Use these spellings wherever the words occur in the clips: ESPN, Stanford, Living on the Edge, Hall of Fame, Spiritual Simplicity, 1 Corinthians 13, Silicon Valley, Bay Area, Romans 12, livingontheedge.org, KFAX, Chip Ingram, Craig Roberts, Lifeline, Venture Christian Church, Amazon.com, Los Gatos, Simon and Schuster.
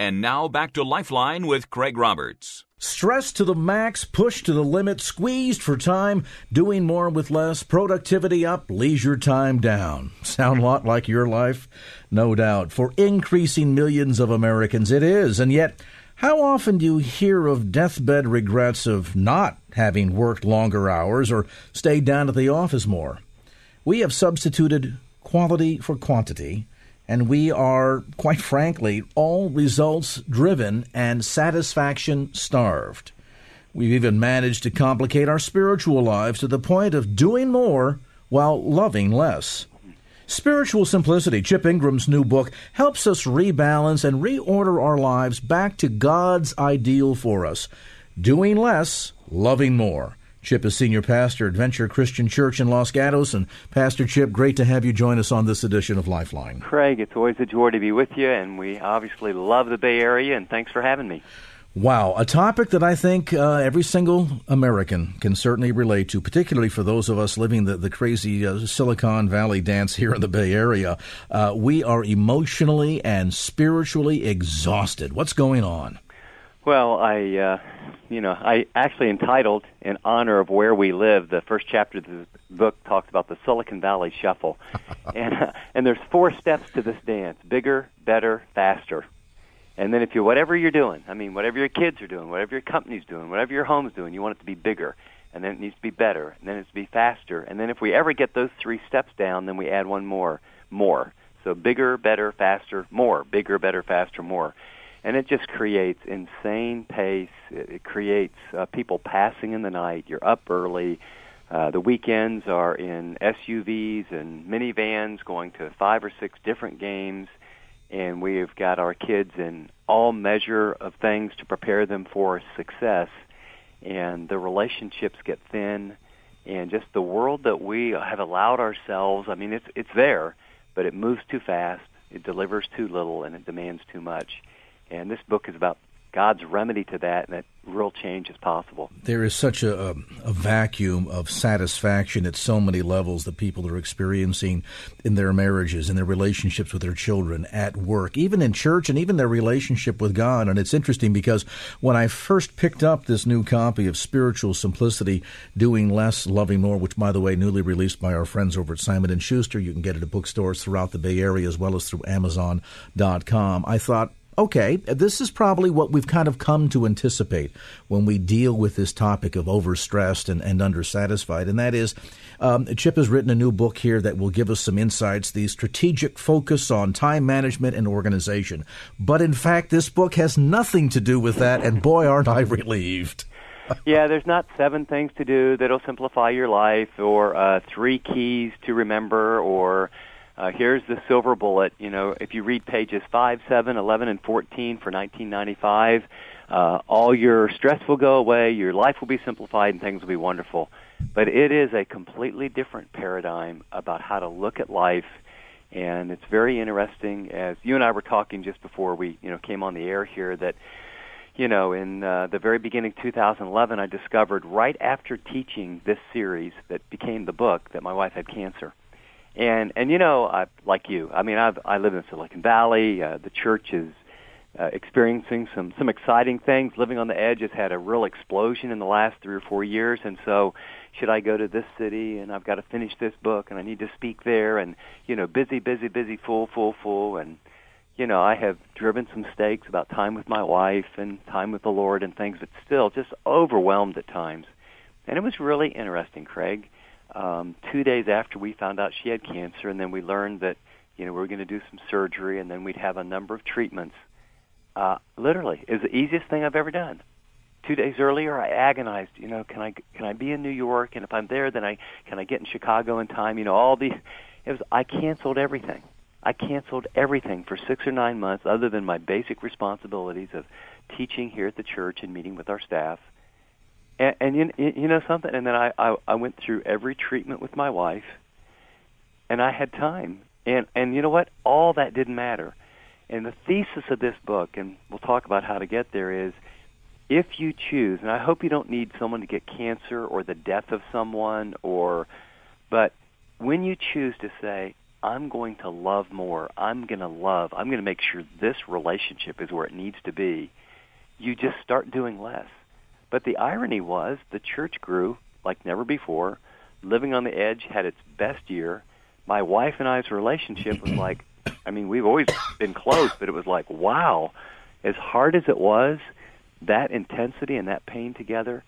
And now back to Lifeline with Craig Roberts. Stress to the max, pushed to the limit, squeezed for time, doing more with less, productivity up, leisure time down. Sound a lot like your life? No doubt. For increasing millions of Americans, it is. And yet, how often do you hear of deathbed regrets of not having worked longer hours or stayed down at the office more? We have substituted quality for quantity, and we are, quite frankly, all results-driven and satisfaction-starved. We've even managed to complicate our spiritual lives to the point of doing more while loving less. Spiritual Simplicity, Chip Ingram's new book, helps us rebalance and reorder our lives back to God's ideal for us. Doing less, loving more. Chip is senior pastor at Venture Christian Church in Los Gatos. And Pastor Chip, great to have you join us on this edition of Lifeline. Craig, it's always a joy to be with you, and we obviously love the Bay Area, and thanks for having me. Wow, a topic that I think every single American can certainly relate to, particularly for those of us living the crazy Silicon Valley dance here in the Bay Area. We are emotionally and spiritually exhausted. What's going on? Well, I actually entitled, in honor of where we live, the first chapter of the book talks about the Silicon Valley shuffle. and there's 4 steps to this dance: bigger, better, faster. And then if you're, whatever you're doing, I mean, whatever your kids are doing, whatever your company's doing, whatever your home's doing, you want it to be bigger. And then it needs to be better. And then it needs to be faster. And then if we ever get those 3 steps down, then we add one more. So bigger, better, faster, more. Bigger, better, faster, more. And it just creates insane pace. It creates people passing in the night. You're up early. The weekends are in SUVs and minivans going to 5 or 6 different games. And we've got our kids in all measure of things to prepare them for success. And the relationships get thin. And just the world that we have allowed ourselves, I mean, it's there, but it moves too fast. It delivers too little, and it demands too much. And this book is about God's remedy to that, and that real change is possible. There is such a vacuum of satisfaction at so many levels that people are experiencing in their marriages, in their relationships with their children, at work, even in church, and even their relationship with God. And it's interesting because when I first picked up this new copy of Spiritual Simplicity, Doing Less, Loving More, which, by the way, newly released by our friends over at Simon and Schuster, you can get it at bookstores throughout the Bay Area as well as through Amazon.com, I thought, okay, this is probably what we've kind of come to anticipate when we deal with this topic of overstressed and undersatisfied, and that is, Chip has written a new book here that will give us some insights, the strategic focus on time management and organization. But in fact, this book has nothing to do with that, and boy, aren't I relieved. Yeah, there's not 7 things to do that'll simplify your life, or 3 keys to remember, or here's the silver bullet. You know, if you read pages 5, 7, 11, and 14 for $19.95, all your stress will go away, your life will be simplified, and things will be wonderful. But it is a completely different paradigm about how to look at life, and it's very interesting. As you and I were talking just before we, came on the air here, that, in the very beginning of 2011, I discovered right after teaching this series that became the book that my wife had cancer. And I, like you, I mean, I live in Silicon Valley. The church is experiencing some exciting things. Living on the Edge has had a real explosion in the last 3 or 4 years. And so, should I go to this city? And I've got to finish this book, and I need to speak there. And, busy, busy, busy, full. And, I have driven some stakes about time with my wife and time with the Lord and things, but still just overwhelmed at times. And it was really interesting, Craig. 2 days after we found out she had cancer, and then we learned that, we were going to do some surgery, and then we'd have a number of treatments. Literally, it was the easiest thing I've ever done. 2 days earlier, I agonized. Can I be in New York? And if I'm there, then can I get in Chicago in time? All these. I canceled everything. I canceled everything for 6 or 9 months, other than my basic responsibilities of teaching here at the church and meeting with our staff. And you know something? And then I went through every treatment with my wife, and I had time. And you know what? All that didn't matter. And the thesis of this book, and we'll talk about how to get there, is if you choose, and I hope you don't need someone to get cancer or the death of someone, but when you choose to say, I'm going to love more. I'm going to make sure this relationship is where it needs to be. You just start doing less. But the irony was the church grew like never before. Living on the Edge had its best year. My wife and I's relationship was like, I mean, we've always been close, but it was like, wow, as hard as it was, that intensity and that pain together.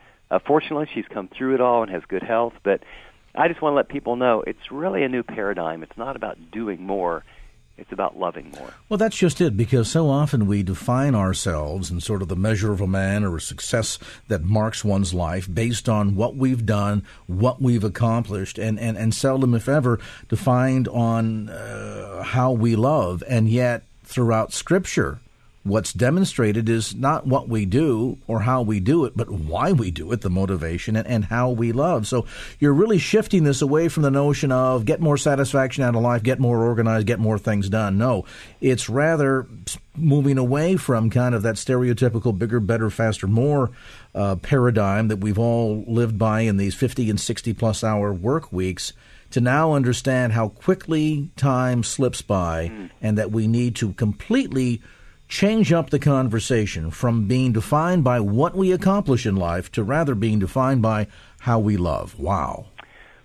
Fortunately, she's come through it all and has good health, but I just want to let people know it's really a new paradigm. It's not about doing more. It's about loving more. Well, that's just it, because so often we define ourselves in sort of the measure of a man or a success that marks one's life based on what we've done, what we've accomplished, and seldom, if ever, defined on how we love. And yet, throughout Scripture, what's demonstrated is not what we do or how we do it, but why we do it, the motivation, and how we love. So you're really shifting this away from the notion of get more satisfaction out of life, get more organized, get more things done. No, it's rather moving away from kind of that stereotypical bigger, better, faster, more paradigm that we've all lived by in these 50 and 60-plus hour work weeks, to now understand how quickly time slips by and that we need to completely change up the conversation from being defined by what we accomplish in life to rather being defined by how we love. Wow.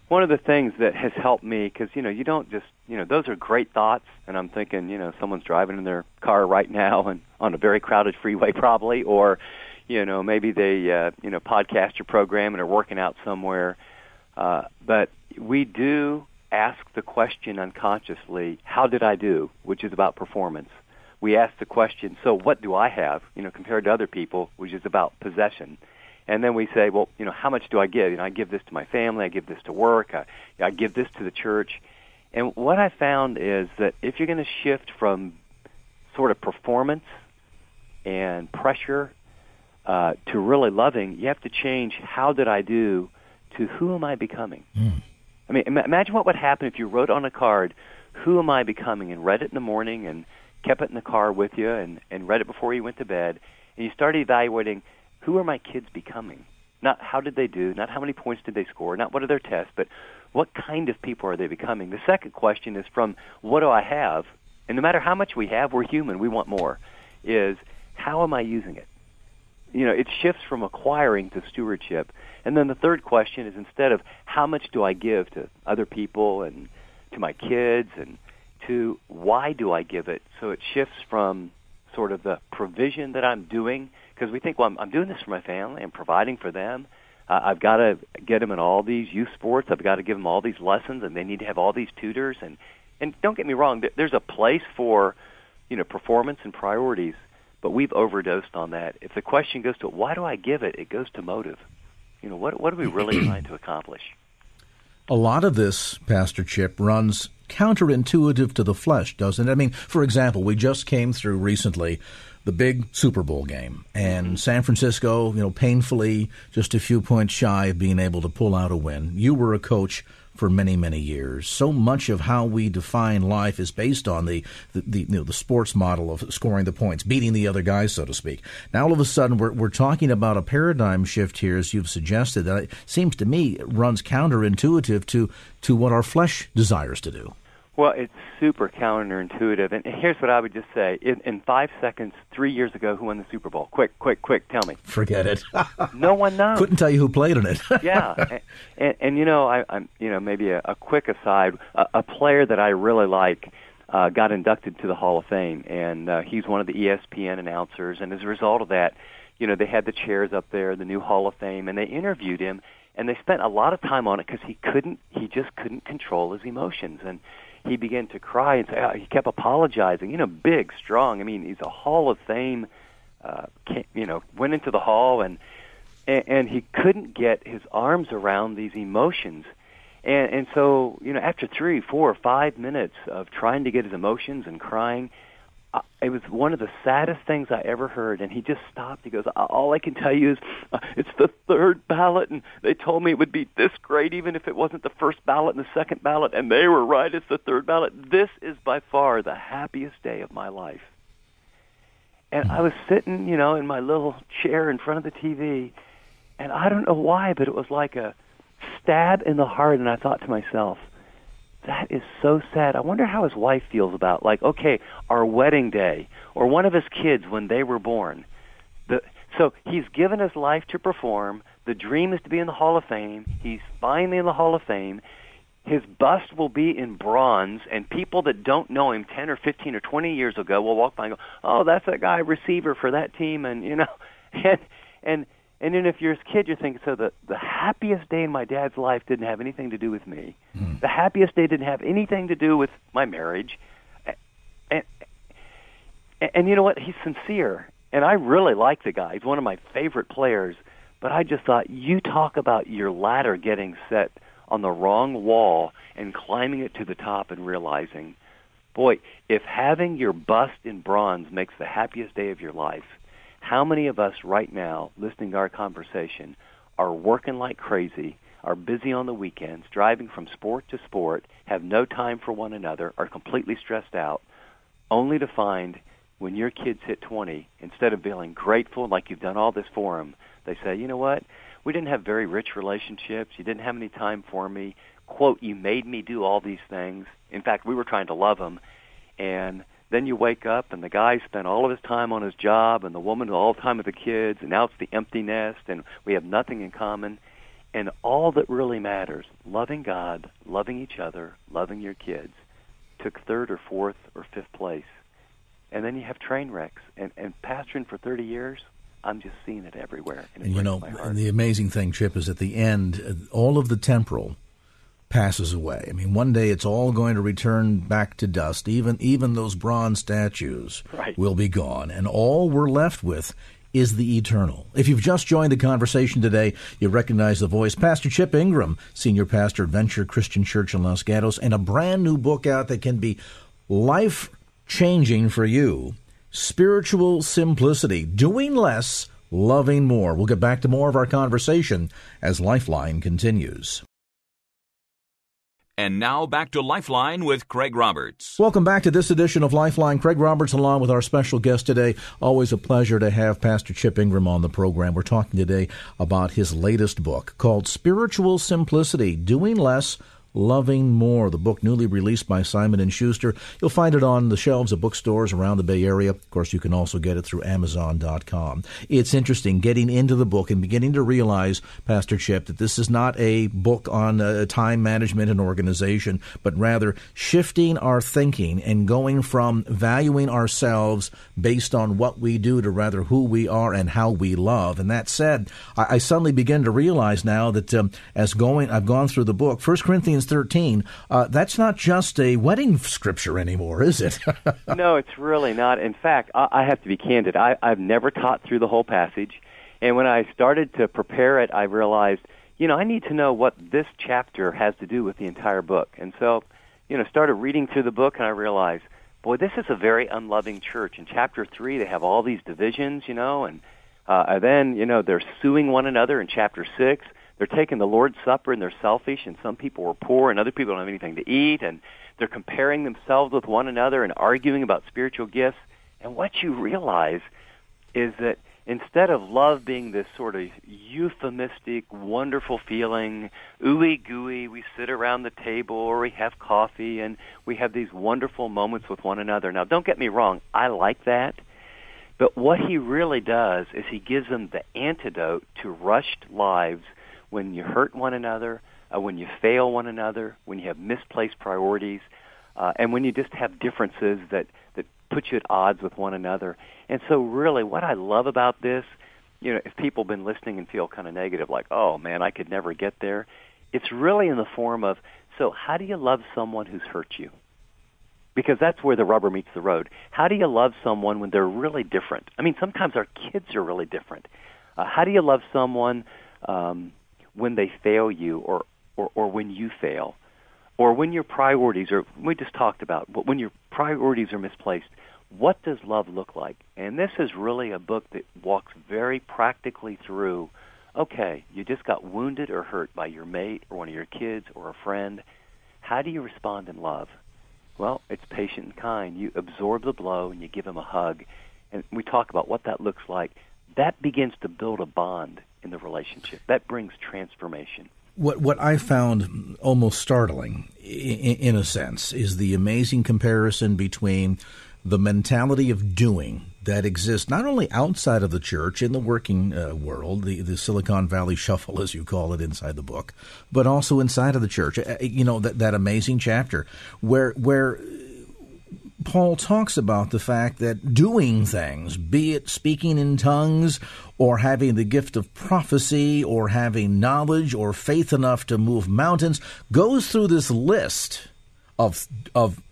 One of the things that has helped me, because, you don't just, those are great thoughts, and I'm thinking, someone's driving in their car right now and on a very crowded freeway probably, or, maybe they, podcast your program and are working out somewhere. But we do ask the question unconsciously, how did I do, which is about performance. We ask the question, so what do I have, compared to other people, which is about possession. And then we say, well, how much do I give? I give this to my family, I give this to work, I give this to the church. And what I found is that if you're going to shift from sort of performance and pressure to really loving, you have to change how did I do to who am I becoming? I mean, imagine what would happen if you wrote on a card, who am I becoming, and read it in the morning and kept it in the car with you and read it before you went to bed, and you started evaluating who are my kids becoming? Not how did they do, not how many points did they score, not what are their tests, but what kind of people are they becoming? The second question is from what do I have? And no matter how much we have, we're human, we want more, is how am I using it? It shifts from acquiring to stewardship. And then the third question is instead of how much do I give to other people and to my kids and to why do I give it? So it shifts from sort of the provision that I'm doing, because we think, well, I'm doing this for my family, I'm providing for them, I've got to get them in all these youth sports, I've got to give them all these lessons, and they need to have all these tutors. And don't get me wrong, there's a place for performance and priorities, but we've overdosed on that. If the question goes to why do I give it, it goes to motive. What are we really trying to accomplish? A lot of this, Pastor Chip, runs counterintuitive to the flesh, doesn't it? I mean, for example, we just came through recently the big Super Bowl game, and San Francisco, painfully just a few points shy of being able to pull out a win. You were a coach for many, many years. So much of how we define life is based on the sports model of scoring the points, beating the other guy, so to speak. Now, all of a sudden, we're talking about a paradigm shift here, as you've suggested, that it seems to me runs counterintuitive to what our flesh desires to do. Well, it's super counterintuitive, and here's what I would just say. In 5 seconds, 3 years ago, who won the Super Bowl? Quick, tell me. Forget it. No one knows. Couldn't tell you who played in it. Yeah, and I'm maybe a quick aside, a player that I really like got inducted to the Hall of Fame, and he's one of the ESPN announcers, and as a result of that, they had the chairs up there, the new Hall of Fame, and they interviewed him, and they spent a lot of time on it because he just couldn't control his emotions, and he began to cry and say, he kept apologizing. Big, strong. I mean, he's a Hall of Fame. Went into the hall and he couldn't get his arms around these emotions. And so, after 3, 4, 5 minutes of trying to get his emotions and crying, it was one of the saddest things I ever heard. And he just stopped. He goes, all I can tell you is it's the third ballot, and they told me it would be this great even if it wasn't the first ballot and the second ballot, and they were right, it's the third ballot. This is by far the happiest day of my life. And I was sitting, in my little chair in front of the TV, and I don't know why, but it was like a stab in the heart, and I thought to myself, That is so sad. I wonder how his wife feels about, like, okay, our wedding day, or one of his kids when they were born. So he's given his life to perform. The dream is to be in the Hall of Fame. He's finally in the Hall of Fame. His bust will be in bronze, and people that don't know him 10 or 15 or 20 years ago will walk by and go, oh, that's that guy, receiver for that team, and, you know, and then if you're his kid, you're thinking, so the happiest day in my dad's life didn't have anything to do with me. Mm. The happiest day didn't have anything to do with my marriage. And you know what? He's sincere, and I really like the guy. He's one of my favorite players, but I just thought, you talk about your ladder getting set on the wrong wall and climbing it to the top and realizing, boy, if having your bust in bronze makes the happiest day of your life, how many of us right now, listening to our conversation, are working like crazy, are busy on the weekends, driving from sport to sport, have no time for one another, are completely stressed out, only to find when your kids hit 20, instead of feeling grateful like you've done all this for them, they say, you know what? We didn't have very rich relationships. You didn't have any time for me. Quote, you made me do all these things. In fact, we were trying to love him. And then you wake up, and the guy spent all of his time on his job, and the woman all the time with the kids, and now it's the empty nest, and we have nothing in common. And all that really matters, loving God, loving each other, loving your kids, took third or fourth or fifth place. And then you have train wrecks. And pastoring for 30 years, I'm just seeing it everywhere. And you know, and the amazing thing, Chip, is at the end, all of the temporal passes away. I mean, one day it's all going to return back to dust. Even those bronze statues will be gone. And all we're left with is the eternal. If you've just joined the conversation today, you recognize the voice. Pastor Chip Ingram, senior pastor at Venture Christian Church in Los Gatos, and a brand new book out that can be life-changing for you. Spiritual Simplicity, Doing Less, Loving More. We'll get back to more of our conversation as Lifeline continues. And now back to Lifeline with Craig Roberts. Welcome back to this edition of Lifeline. Craig Roberts along with our special guest today. Always a pleasure to have Pastor Chip Ingram on the program. We're talking today about his latest book called Spiritual Simplicity, Doing Less, Loving More, the book newly released by Simon and Schuster. You'll find it on the shelves of bookstores around the Bay Area. Of course, you can also get it through Amazon.com. It's interesting getting into the book and beginning to realize, Pastor Chip, that this is not a book on time management and organization, but rather shifting our thinking and going from valuing ourselves based on what we do to rather who we are and how we love. And that said, I suddenly begin to realize now that I've gone through the book, 1 Corinthians 13, that's not just a wedding scripture anymore, is it? No, it's really not. In fact, I have to be candid. I've never taught through the whole passage. And when I started to prepare it, I realized, you know, I need to know what this chapter has to do with the entire book. And so, you know, started reading through the book, and I realized, boy, this is a very unloving church. In chapter 3, they have all these divisions, you know, and then, you know, they're suing one another in chapter 6. They're taking the Lord's Supper, and they're selfish, and some people are poor, and other people don't have anything to eat, and they're comparing themselves with one another and arguing about spiritual gifts. And what you realize is that instead of love being this sort of euphemistic, wonderful feeling, ooey-gooey, we sit around the table, or we have coffee, and we have these wonderful moments with one another. Now, don't get me wrong. I like that. But what he really does is he gives them the antidote to rushed lives when you hurt one another, when you fail one another, when you have misplaced priorities, and when you just have differences that put you at odds with one another. And so really what I love about this, you know, if people have been listening and feel kind of negative, like, oh, man, I could never get there, it's really in the form of, so how do you love someone who's hurt you? Because that's where the rubber meets the road. How do you love someone when they're really different? I mean, sometimes our kids are really different. How do you love someone when they fail you or when you fail, or when your priorities are, we just talked about, but when your priorities are misplaced, what does love look like? And this is really a book that walks very practically through, okay, you just got wounded or hurt by your mate or one of your kids or a friend. How do you respond in love? Well, it's patient and kind. You absorb the blow and you give him a hug. And we talk about what that looks like. That begins to build a bond in the relationship. That brings transformation. What I found almost startling, in a sense, is the amazing comparison between the mentality of doing that exists not only outside of the church, in the working world, the Silicon Valley shuffle, as you call it inside the book, but also inside of the church. You know, that amazing chapter where Paul talks about the fact that doing things, be it speaking in tongues or having the gift of prophecy or having knowledge or faith enough to move mountains, goes through this list of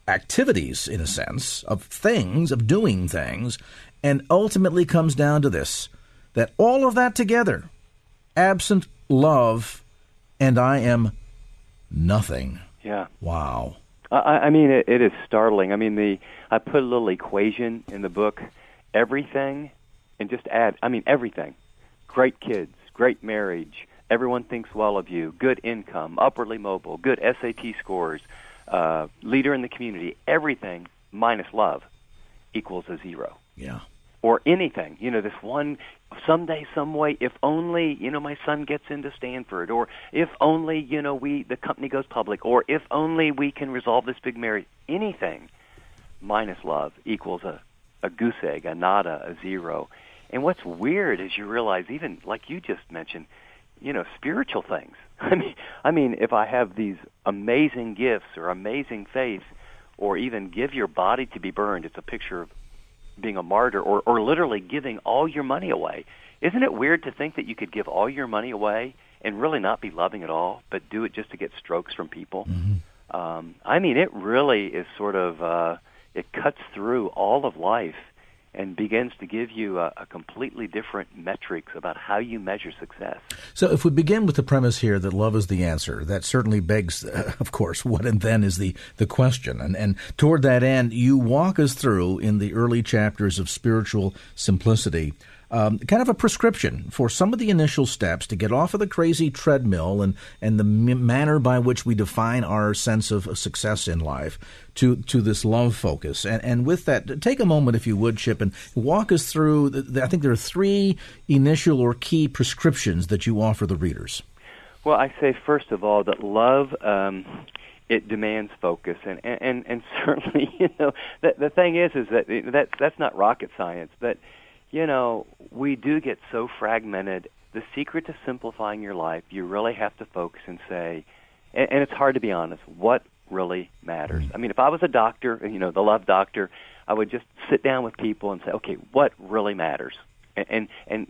activities, in a sense, of things, of doing things, and ultimately comes down to this, that all of that together, absent love, and I am nothing. Yeah. Wow. I mean, it is startling. I mean, I put a little equation in the book, everything, and just add, I mean, everything. Great kids, great marriage, everyone thinks well of you, good income, upwardly mobile, good SAT scores, leader in the community, everything minus love equals a zero. Yeah. Or anything, you know, this one, someday, some way, if only, you know, my son gets into Stanford, or if only, you know, the company goes public, or if only we can resolve this big marriage, anything minus love equals a goose egg, a nada, a zero. And what's weird is you realize, even like you just mentioned, you know, spiritual things. I mean, if I have these amazing gifts or amazing faith, or even give your body to be burned, it's a picture of being a martyr, or literally giving all your money away. Isn't it weird to think that you could give all your money away and really not be loving at all, but do it just to get strokes from people? Mm-hmm. I mean, it really is sort of, it cuts through all of life and begins to give you a completely different metrics about how you measure success. So if we begin with the premise here that love is the answer, that certainly begs, of course, what and then is the question. And toward that end, you walk us through in the early chapters of Spiritual Simplicity, kind of a prescription for some of the initial steps to get off of the crazy treadmill and the manner by which we define our sense of success in life to this love focus. And with that, take a moment, if you would, Chip, and walk us through, I think there are three initial or key prescriptions that you offer the readers. Well, I say, first of all, that love, it demands focus, and certainly, you know, the thing is that that's not rocket science, but you know, we do get so fragmented. The secret to simplifying your life, you really have to focus and say, and it's hard to be honest, what really matters? I mean, if I was a doctor, you know, the love doctor, I would just sit down with people and say, okay, what really matters? And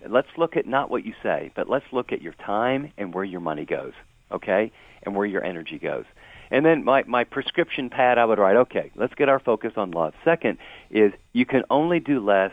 let's look at not what you say, but let's look at your time and where your money goes, okay, and where your energy goes. And then my prescription pad, I would write, okay, let's get our focus on love. Second is you can only do less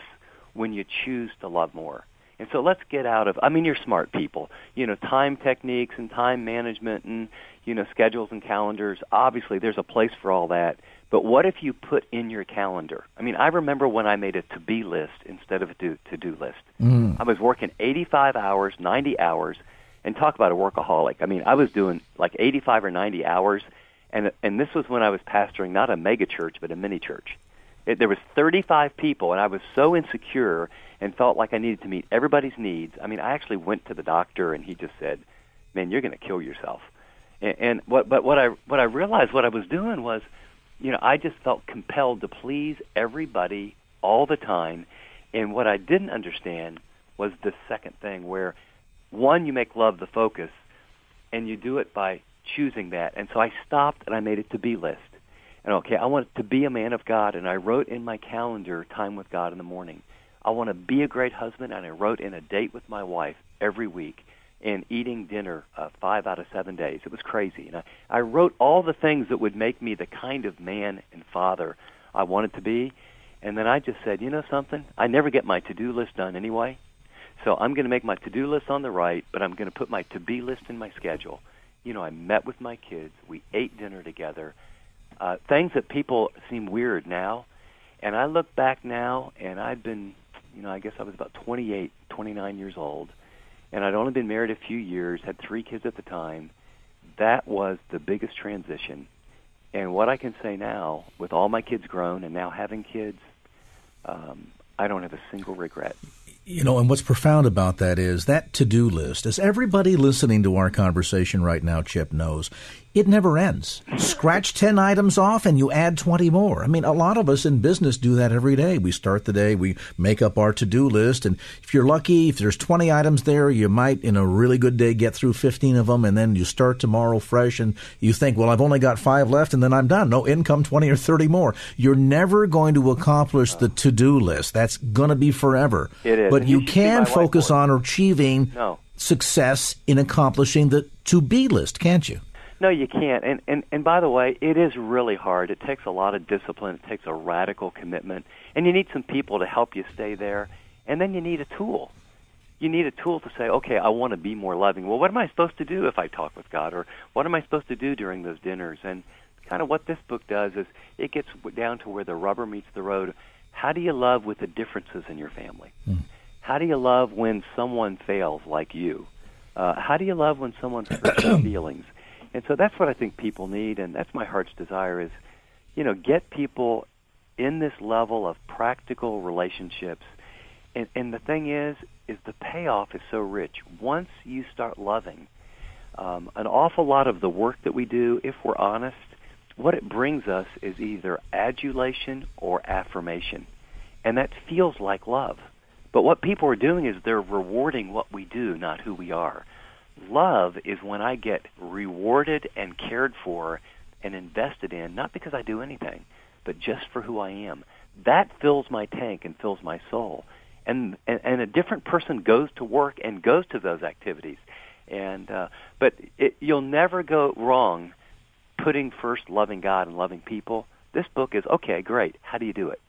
when you choose to love more. And so let's get out of, I mean, you're smart people. You know, time techniques and time management and, you know, schedules and calendars. Obviously, there's a place for all that. But what if you put in your calendar? I mean, I remember when I made a to-be list instead of a to-do list. Mm. I was working 85 hours, 90 hours, and talk about a workaholic. I mean, I was doing like 85 or 90 hours, and this was when I was pastoring not a mega church but a mini church. There was 35 people, and I was so insecure and felt like I needed to meet everybody's needs. I mean, I actually went to the doctor, and he just said, man, you're going to kill yourself. But what I realized what I was doing was, you know, I just felt compelled to please everybody all the time. And what I didn't understand was the second thing where, one, you make love the focus, and you do it by choosing that. And so I stopped, and I made a to-be list. And, okay, I want to be a man of God, and I wrote in my calendar time with God in the morning. I want to be a great husband, and I wrote in a date with my wife every week and eating dinner 5 out of 7 days. It was crazy. And I wrote all the things that would make me the kind of man and father I wanted to be. And then I just said, you know something? I never get my to-do list done anyway, so I'm going to make my to-do list on the right, but I'm going to put my to-be list in my schedule. You know, I met with my kids. We ate dinner together. Things that people seem weird now. And I look back now, and I've been, you know, I guess I was about 28, 29 years old, and I'd only been married a few years, had 3 kids at the time. That was the biggest transition. And what I can say now, with all my kids grown and now having kids, I don't have a single regret. You know, and what's profound about that is that to-do list, as everybody listening to our conversation right now, Chip, knows, it never ends. Scratch 10 items off and you add 20 more. I mean, a lot of us in business do that every day. We start the day, we make up our to-do list, and if you're lucky, if there's 20 items there, you might, in a really good day, get through 15 of them, and then you start tomorrow fresh, and you think, well, I've only got 5 left, and then I'm done. No, in come 20 or 30 more. You're never going to accomplish the to-do list. That's going to be forever. It is. But you can focus on achieving success in accomplishing the to-be list, can't you? No, you can't. And by the way, it is really hard. It takes a lot of discipline. It takes a radical commitment. And you need some people to help you stay there. And then you need a tool. You need a tool to say, okay, I want to be more loving. Well, what am I supposed to do if I talk with God? Or what am I supposed to do during those dinners? And kind of what this book does is it gets down to where the rubber meets the road. How do you love with the differences in your family? How do you love when someone fails like you? How do you love when someone hurts your feelings? And so that's what I think people need, and that's my heart's desire is, you know, get people in this level of practical relationships. And the thing is the payoff is so rich. Once you start loving, an awful lot of the work that we do, if we're honest, what it brings us is either adulation or affirmation, and that feels like love. But what people are doing is they're rewarding what we do, not who we are. Love is when I get rewarded and cared for and invested in, not because I do anything, but just for who I am. That fills my tank and fills my soul. And a different person goes to work and goes to those activities. But you'll never go wrong putting first loving God and loving people. This book is, okay, great, how do you do it?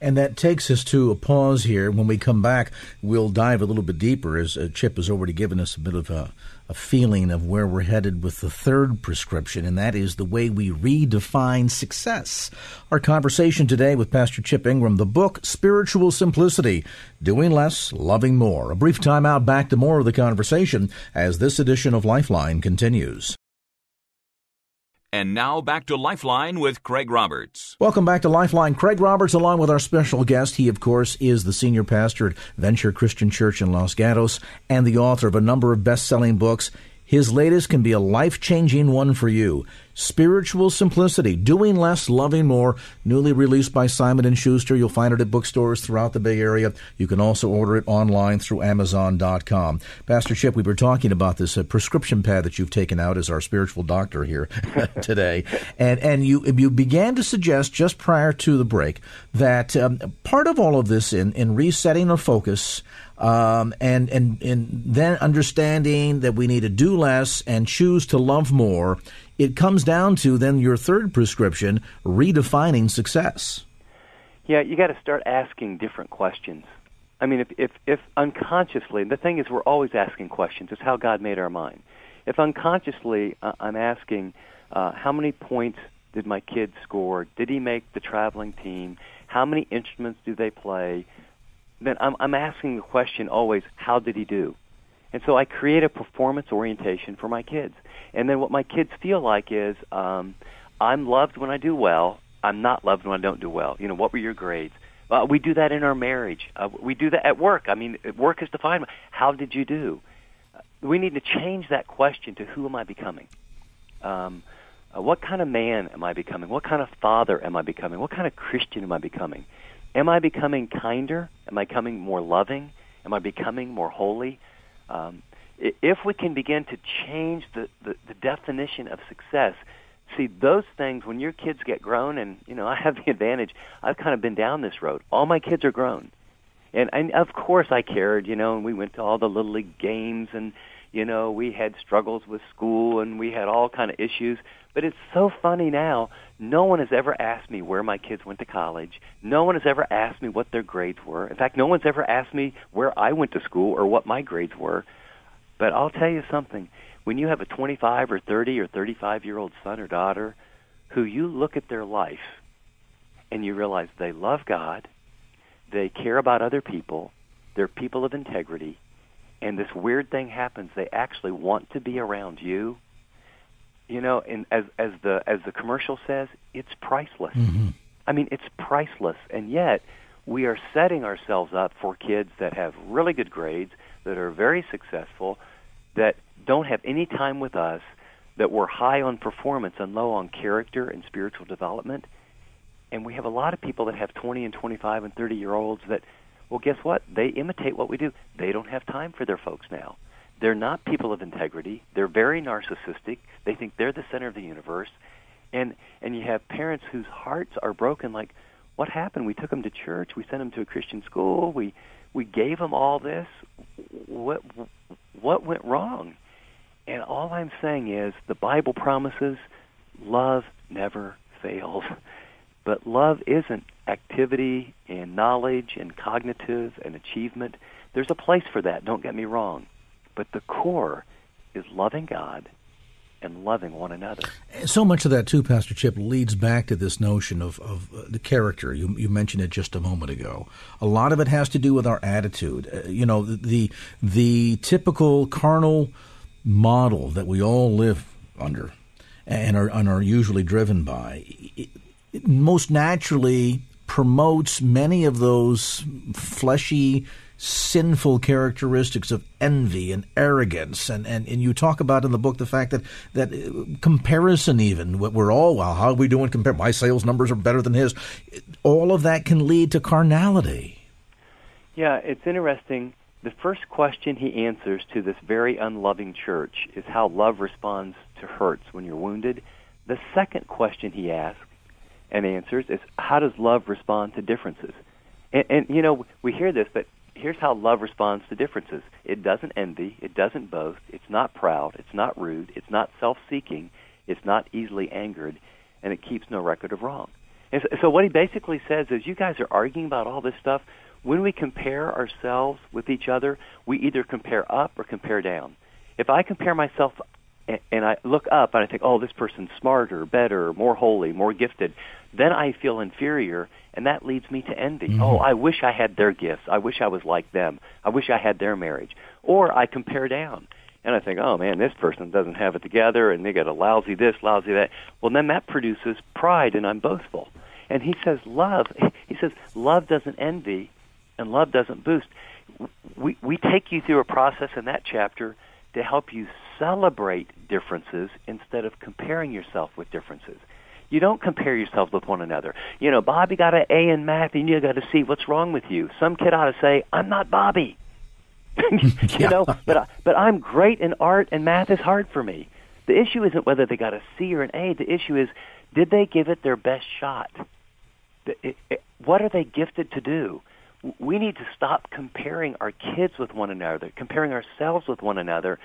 And that takes us to a pause here. When we come back, we'll dive a little bit deeper, as Chip has already given us a bit of a feeling of where we're headed with the third prescription, and that is the way we redefine success. Our conversation today with Pastor Chip Ingram, the book Spiritual Simplicity, Doing Less, Loving More. A brief time out, back to more of the conversation as this edition of Lifeline continues. And now back to Lifeline with Craig Roberts. Welcome back to Lifeline. Craig Roberts along with our special guest. He, of course, is the senior pastor at Venture Christian Church in Los Gatos and the author of a number of best-selling books. His latest can be a life-changing one for you. Spiritual Simplicity, Doing Less, Loving More, newly released by Simon and Schuster. You'll find it at bookstores throughout the Bay Area. You can also order it online through Amazon.com. Pastor Chip, we were talking about this prescription pad that you've taken out as our spiritual doctor here today. And you began to suggest just prior to the break that part of all of this in resetting our focus and then understanding that we need to do less and choose to love more, it comes down to then your third prescription, redefining success. Yeah, you got to start asking different questions. I mean, if unconsciously, the thing is we're always asking questions. It's how God made our mind. If unconsciously I'm asking, how many points did my kid score? Did he make the traveling team? How many instruments do they play? Then I'm asking the question always, how did he do? And so I create a performance orientation for my kids. And then what my kids feel like is, I'm loved when I do well. I'm not loved when I don't do well. You know, what were your grades? We do that in our marriage. We do that at work. I mean, work is defined by how did you do? We need to change that question to who am I becoming? What kind of man am I becoming? What kind of father am I becoming? What kind of Christian am I becoming? Am I becoming kinder? Am I becoming more loving? Am I becoming more holy? If we can begin to change the definition of success, see, those things, when your kids get grown, and, you know, I have the advantage, I've kind of been down this road. All my kids are grown. And of course I cared, you know, and we went to all the Little League games, and, you know, we had struggles with school, and we had all kind of issues. But it's so funny now, no one has ever asked me where my kids went to college. No one has ever asked me what their grades were. In fact, no one's ever asked me where I went to school or what my grades were. But I'll tell you something, when you have a 25 or 30 or 35-year-old son or daughter who you look at their life and you realize they love God, they care about other people, they're people of integrity, and this weird thing happens, they actually want to be around you. You know, and as the commercial says, it's priceless. Mm-hmm. I mean, it's priceless, and yet we are setting ourselves up for kids that have really good grades, that are very successful, that don't have any time with us, that we're high on performance and low on character and spiritual development. And we have a lot of people that have 20 and 25 and 30-year-olds that, well, guess what? They imitate what we do. They don't have time for their folks now. They're not people of integrity. They're very narcissistic. They think they're the center of the universe. And you have parents whose hearts are broken, like, what happened? We took them to church. We sent them to a Christian school. We gave them all this. What went wrong? And all I'm saying is the Bible promises love never fails. But love isn't activity and knowledge and cognitive and achievement. There's a place for that, don't get me wrong. But the core is loving God and loving one another. So much of that, too, Pastor Chip, leads back to this notion of the character. You mentioned it just a moment ago. A lot of it has to do with our attitude. The typical carnal model that we all live under and are usually driven by, it most naturally promotes many of those fleshy, sinful characteristics of envy and arrogance. And you talk about in the book the fact that comparison even, we're all, well, how are we doing compared? My sales numbers are better than his. All of that can lead to carnality. Yeah, it's interesting. The first question he answers to this very unloving church is how love responds to hurts when you're wounded. The second question he asks and answers is, how does love respond to differences? And we hear this, but here's how love responds to differences. It doesn't envy. It doesn't boast. It's not proud. It's not rude. It's not self-seeking. It's not easily angered. And it keeps no record of wrong. And so what he basically says is, you guys are arguing about all this stuff. When we compare ourselves with each other, we either compare up or compare down. If I compare myself and I look up and I think, oh, this person's smarter, better, more holy, more gifted, then I feel inferior, and that leads me to envy. Mm-hmm. Oh, I wish I had their gifts. I wish I was like them. I wish I had their marriage. Or I compare down, and I think, oh, man, this person doesn't have it together, and they got a lousy this, lousy that. Well, then that produces pride, and I'm boastful. And he says, love doesn't envy, and love doesn't boast. We take you through a process in that chapter to help you celebrate differences instead of comparing yourself with differences. You don't compare yourself with one another. You know, Bobby got an A in math and you got a C. What's wrong with you? Some kid ought to say, I'm not Bobby. But I'm great in art and math is hard for me. The issue isn't whether they got a C or an A. The issue is, did they give it their best shot? What are they gifted to do? We need to stop comparing our kids with one another, comparing ourselves with one another,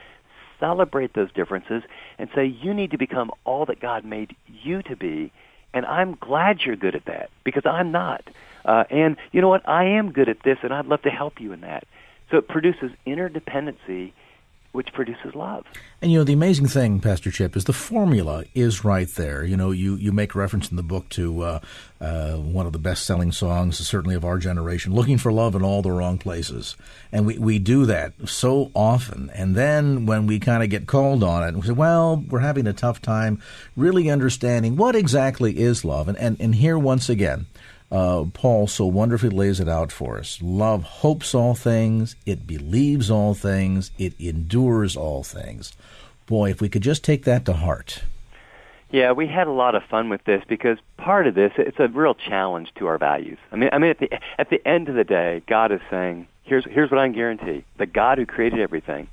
celebrate those differences, and say, you need to become all that God made you to be, and I'm glad you're good at that, because I'm not. And you know what? I am good at this, and I'd love to help you in that. So it produces interdependency, which produces love. And, the amazing thing, Pastor Chip, is the formula is right there. You make reference in the book to one of the best-selling songs, certainly of our generation, Looking for Love in All the Wrong Places. And we do that so often. And then when we kind of get called on it, we say, well, we're having a tough time really understanding what exactly is love. And here, once again, Paul so wonderfully lays it out for us. Love hopes all things, it believes all things, it endures all things. Boy, if we could just take that to heart. Yeah, we had a lot of fun with this because part of this, it's a real challenge to our values. I mean, at the end of the day, God is saying, here's what I can guarantee, the God who created everything.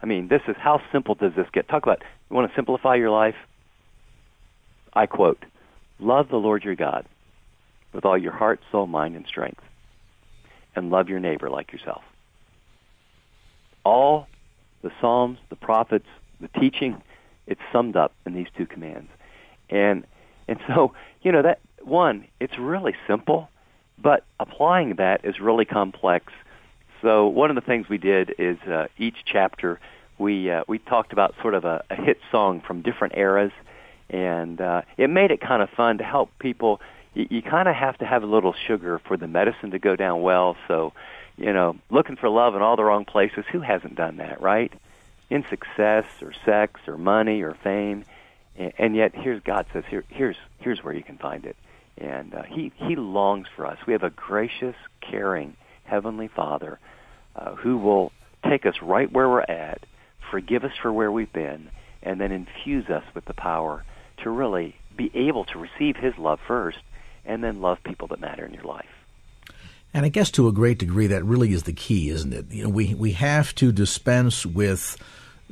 I mean, this is, how simple does this get? Talk about, you want to simplify your life? I quote, love the Lord your God with all your heart, soul, mind, and strength, and love your neighbor like yourself. All the Psalms, the prophets, the teaching, it's summed up in these two commands. And so, that one, it's really simple, but applying that is really complex. So one of the things we did is each chapter we talked about sort of a hit song from different eras, and it made it kind of fun to help people. You kind of have to have a little sugar for the medicine to go down well. So, looking for love in all the wrong places, who hasn't done that, right? In success or sex or money or fame. And yet here's God says, here's where you can find it. And he longs for us. We have a gracious, caring Heavenly Father who will take us right where we're at, forgive us for where we've been, and then infuse us with the power to really be able to receive His love first and then love people that matter in your life. And I guess to a great degree that really is the key, isn't it? You know, we have to dispense with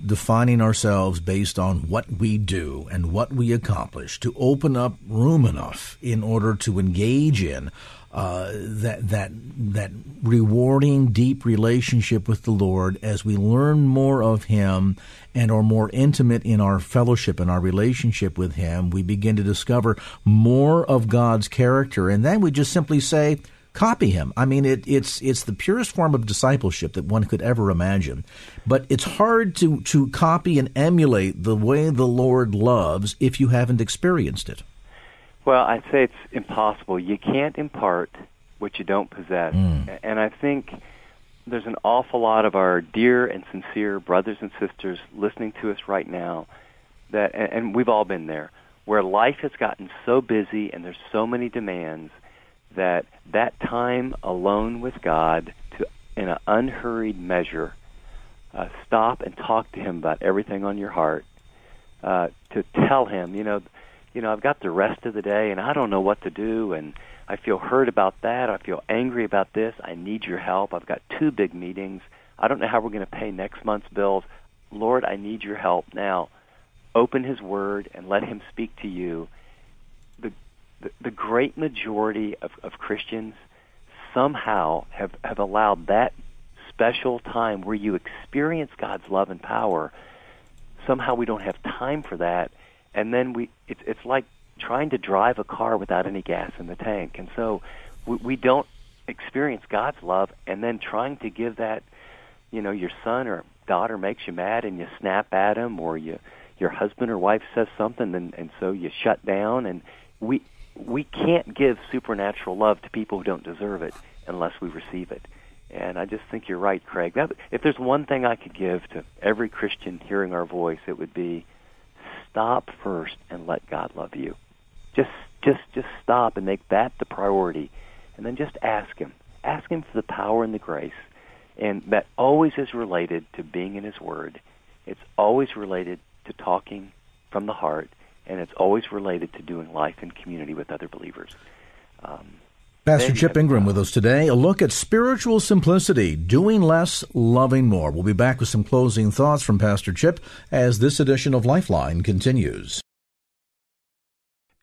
defining ourselves based on what we do and what we accomplish to open up room enough in order to engage in that rewarding, deep relationship with the Lord as we learn more of Him and are more intimate in our fellowship and our relationship with Him. We begin to discover more of God's character, and then we just simply say, copy Him. I mean, it's the purest form of discipleship that one could ever imagine. But it's hard to copy and emulate the way the Lord loves if you haven't experienced it. Well, I'd say it's impossible. You can't impart what you don't possess. Mm. And I think there's an awful lot of our dear and sincere brothers and sisters listening to us right now, that, and we've all been there, where life has gotten so busy and there's so many demands that time alone with God, in an unhurried measure, stop and talk to Him about everything on your heart, to tell Him, you know, I've got the rest of the day, and I don't know what to do, and I feel hurt about that, I feel angry about this, I need your help, I've got 2 big meetings, I don't know how we're going to pay next month's bills. Lord, I need your help now. Open His Word and let Him speak to you. The great majority of Christians somehow have allowed that special time where you experience God's love and power. Somehow we don't have time for that, and then it's like trying to drive a car without any gas in the tank. And so we don't experience God's love, and then trying to give that, your son or daughter makes you mad and you snap at him, or your husband or wife says something and so you shut down, and we can't give supernatural love to people who don't deserve it unless we receive it. And I just think you're right, Craig. If there's one thing I could give to every Christian hearing our voice, it would be stop first and let God love you. Just stop and make that the priority. And then just ask Him. Ask Him for the power and the grace. And that always is related to being in His Word. It's always related to talking from the heart. And it's always related to doing life in community with other believers. Pastor Chip Ingram with us today. A look at spiritual simplicity, doing less, loving more. We'll be back with some closing thoughts from Pastor Chip as this edition of Lifeline continues.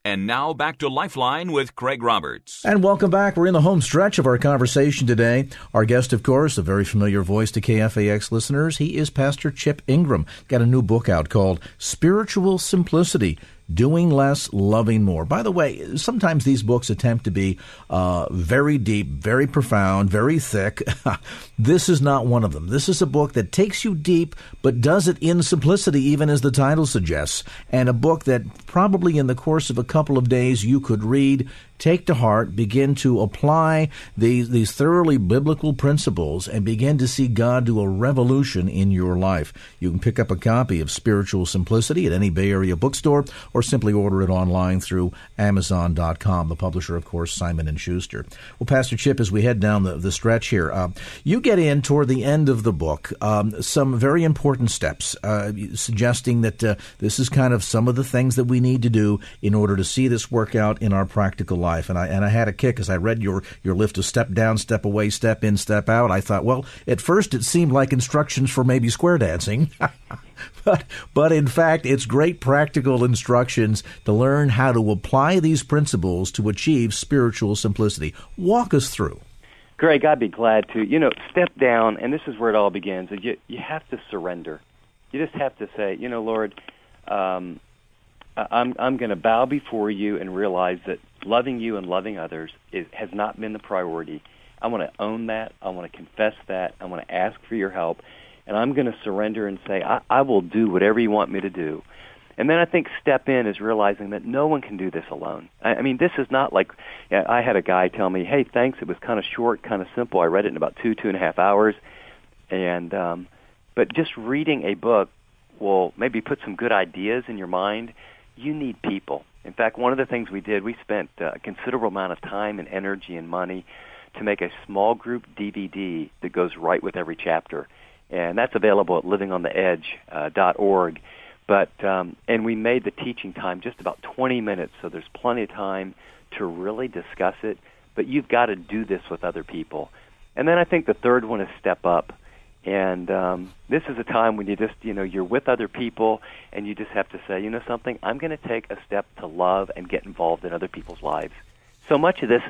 And now back to Lifeline with Craig Roberts. And welcome back. We're in the home stretch of our conversation today. Our guest, of course, a very familiar voice to KFAX listeners, he is Pastor Chip Ingram. Got a new book out called Spiritual Simplicity, Doing Less, Loving More. By the way, sometimes these books attempt to be very deep, very profound, very thick. This is not one of them. This is a book that takes you deep, but does it in simplicity, even as the title suggests, and a book that probably in the course of a couple of days you could read, take to heart, begin to apply these thoroughly biblical principles, and begin to see God do a revolution in your life. You can pick up a copy of Spiritual Simplicity at any Bay Area bookstore, or simply order it online through Amazon.com. The publisher, of course, Simon and Schuster. Well, Pastor Chip, as we head down the stretch here, you get in toward the end of the book some very important steps, suggesting that this is kind of some of the things that we need to do in order to see this work out in our practical life. And I had a kick as I read your list of step down, step away, step in, step out. I thought, well, at first it seemed like instructions for maybe square dancing. But in fact, it's great practical instructions to learn how to apply these principles to achieve spiritual simplicity. Walk us through. Greg, I'd be glad to. Step down, and this is where it all begins. You have to surrender. You just have to say, Lord, I'm going to bow before you and realize that loving you and loving others has not been the priority. I want to own that. I want to confess that. I want to ask for your help. And I'm going to surrender and say, I will do whatever you want me to do. And then I think step in is realizing that no one can do this alone. I mean, this is not like I had a guy tell me, hey, thanks, it was kind of short, kind of simple. I read it in about 2.5 hours. And but just reading a book will maybe put some good ideas in your mind. You need people. In fact, one of the things we did, we spent a considerable amount of time and energy and money to make a small group DVD that goes right with every chapter. And that's available at livingontheedge.org. And we made the teaching time just about 20 minutes, so there's plenty of time to really discuss it. But you've got to do this with other people. And then I think the third one is step up. And this is a time when you just, you're with other people and you just have to say, something, I'm going to take a step to love and get involved in other people's lives. So much of this,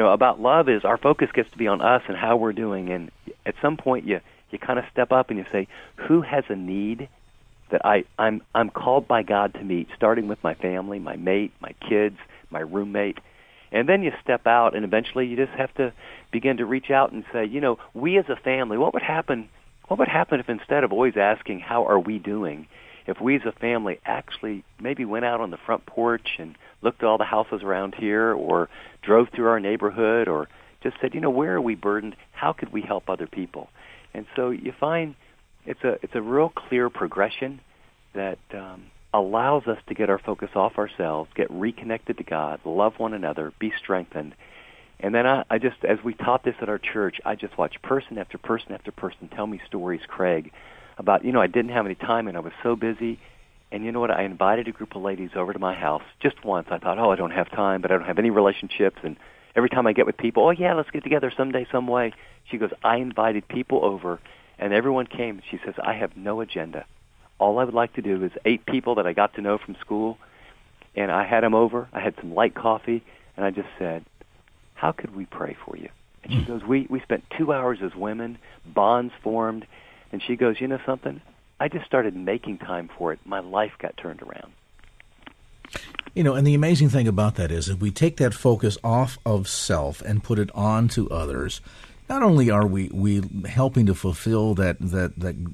about love is our focus gets to be on us and how we're doing. And at some point you kind of step up and you say, who has a need that I'm called by God to meet, starting with my family, my mate, my kids, my roommate. And then you step out, and eventually you just have to begin to reach out and say, we as a family, what would happen if instead of always asking, how are we doing, if we as a family actually maybe went out on the front porch and looked at all the houses around here or drove through our neighborhood or just said, where are we burdened? How could we help other people? And so you find it's a real clear progression that allows us to get our focus off ourselves, get reconnected to God, love one another, be strengthened. And then I just, as we taught this at our church, I just watched person after person after person tell me stories, Craig, about, I didn't have any time and I was so busy. And you know what? I invited a group of ladies over to my house just once. I thought, I don't have time, but I don't have any relationships. And every time I get with people, let's get together someday, some way. She goes, I invited people over, and everyone came. She says, I have no agenda. All I would like to do is 8 people that I got to know from school, and I had them over. I had some light coffee, and I just said, how could we pray for you? And she goes, we spent 2 hours as women, bonds formed, and she goes, something? I just started making time for it. My life got turned around. And the amazing thing about that is if we take that focus off of self and put it on to others, not only are we helping to fulfill that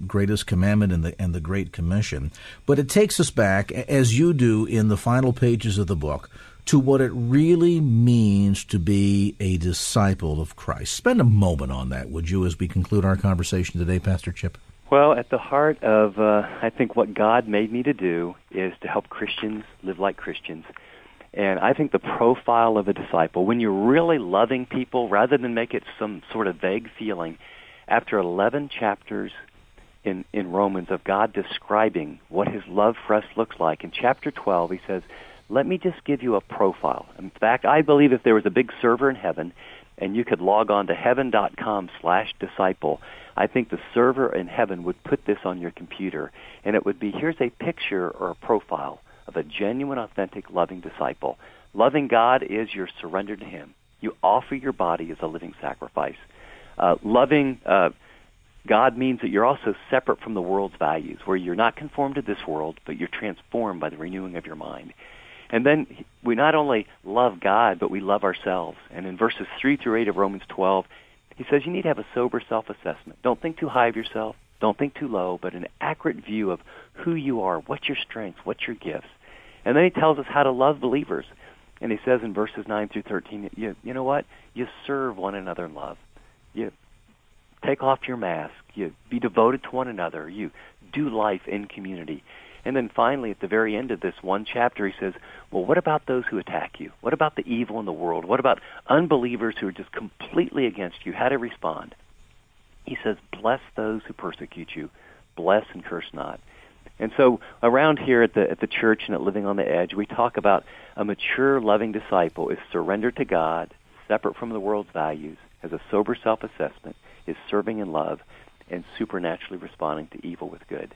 greatest commandment and the Great Commission, but it takes us back, as you do in the final pages of the book, to what it really means to be a disciple of Christ. Spend a moment on that, would you, as we conclude our conversation today, Pastor Chip? Well, at the heart of, I think, what God made me to do is to help Christians live like Christians. And I think the profile of a disciple, when you're really loving people, rather than make it some sort of vague feeling, after 11 chapters in Romans of God describing what his love for us looks like, in chapter 12 he says, let me just give you a profile. In fact, I believe if there was a big server in heaven and you could log on to heaven.com/disciple, I think the server in heaven would put this on your computer, and it would be, here's a picture or a profile of a genuine, authentic, loving disciple. Loving God is your surrender to Him. You offer your body as a living sacrifice. Loving God means that you're also separate from the world's values, where you're not conformed to this world, but you're transformed by the renewing of your mind. And then we not only love God, but we love ourselves. And in verses 3 through 8 of Romans 12, he says you need to have a sober self-assessment. Don't think too high of yourself. Don't think too low, but an accurate view of who you are, what's your strengths, what's your gifts. And then he tells us how to love believers. And he says in verses 9 through 13, you know what? You serve one another in love. You take off your mask. You be devoted to one another. You do life in community. And then finally, at the very end of this one chapter, he says, well, what about those who attack you? What about the evil in the world? What about unbelievers who are just completely against you? How to respond? He says, bless those who persecute you. Bless and curse not. And so around here at the church and at Living on the Edge, we talk about a mature, loving disciple is surrendered to God, separate from the world's values, has a sober self-assessment, is serving in love, and supernaturally responding to evil with good.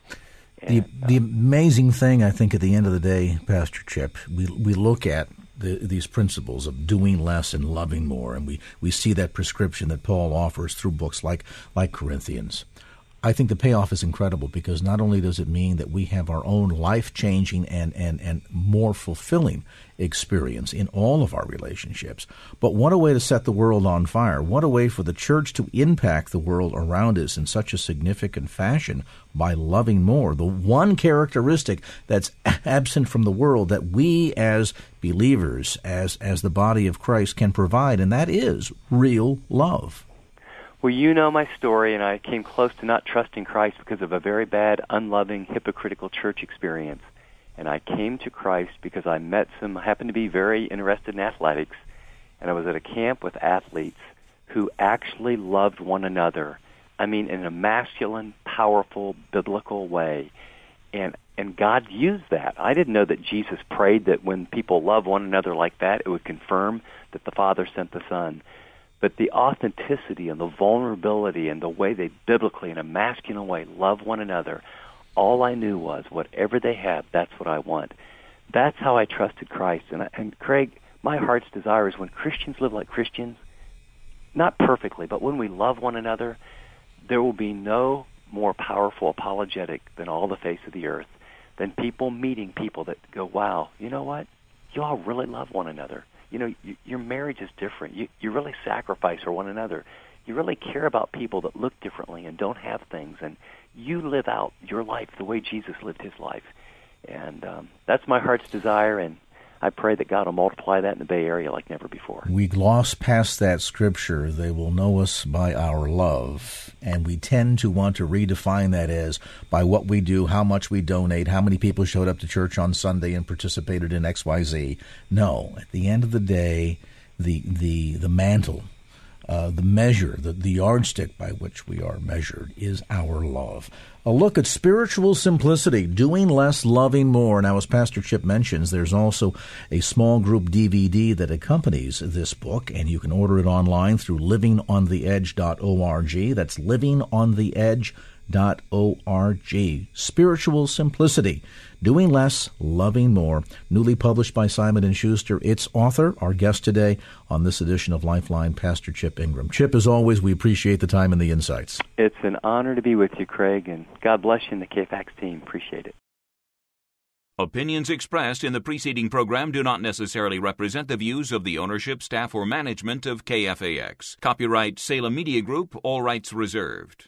And, the amazing thing, I think, at the end of the day, Pastor Chip, we look at these principles of doing less and loving more, and we see that prescription that Paul offers through books like Corinthians. I think the payoff is incredible because not only does it mean that we have our own life-changing and more fulfilling experience in all of our relationships, but what a way to set the world on fire. What a way for the church to impact the world around us in such a significant fashion by loving more. The one characteristic that's absent from the world that we as believers, as the body of Christ, can provide, and that is real love. Well, you know my story, and I came close to not trusting Christ because of a very bad, unloving, hypocritical church experience. and I came to Christ because I met some, I happened to be very interested in athletics, and I was at a camp with athletes who actually loved one another. I mean, in a masculine, powerful, biblical way. And God used that. I didn't know that Jesus prayed that when people love one another like that, it would confirm that the Father sent the Son. But the authenticity and the vulnerability and the way they biblically, in a masculine way, love one another, all I knew was whatever they have, that's what I want. That's how I trusted Christ. And Craig, my heart's desire is when Christians live like Christians, not perfectly, but when we love one another, there will be no more powerful apologetic than all the face of the earth, than people meeting people that go, wow, you know what? You all really love one another. You know, your marriage is different. You really sacrifice for one another. You really care about people that look differently and don't have things, and you live out your life the way Jesus lived his life. And that's my heart's desire, and I pray that God will multiply that in the Bay Area like never before. We gloss past that scripture, they will know us by our love, and we tend to want to redefine that as by what we do, how much we donate, how many people showed up to church on Sunday and participated in XYZ. No, at the end of the day, the mantle, the measure, the yardstick by which we are measured is our love. A look at spiritual simplicity, doing less, loving more. Now, as Pastor Chip mentions, there's also a small group DVD that accompanies this book, and you can order it online through livingontheedge.org. That's livingontheedge.org. Spiritual simplicity, doing less, loving more. Newly published by Simon and Schuster. Its author, our guest today on this edition of Lifeline, Pastor Chip Ingram. Chip, as always, we appreciate the time and the insights. It's an honor to be with you, Craig, and God bless you and the KFAX team. Appreciate it. Opinions expressed in the preceding program do not necessarily represent the views of the ownership, staff, or management of KFAX. Copyright Salem Media Group, all rights reserved.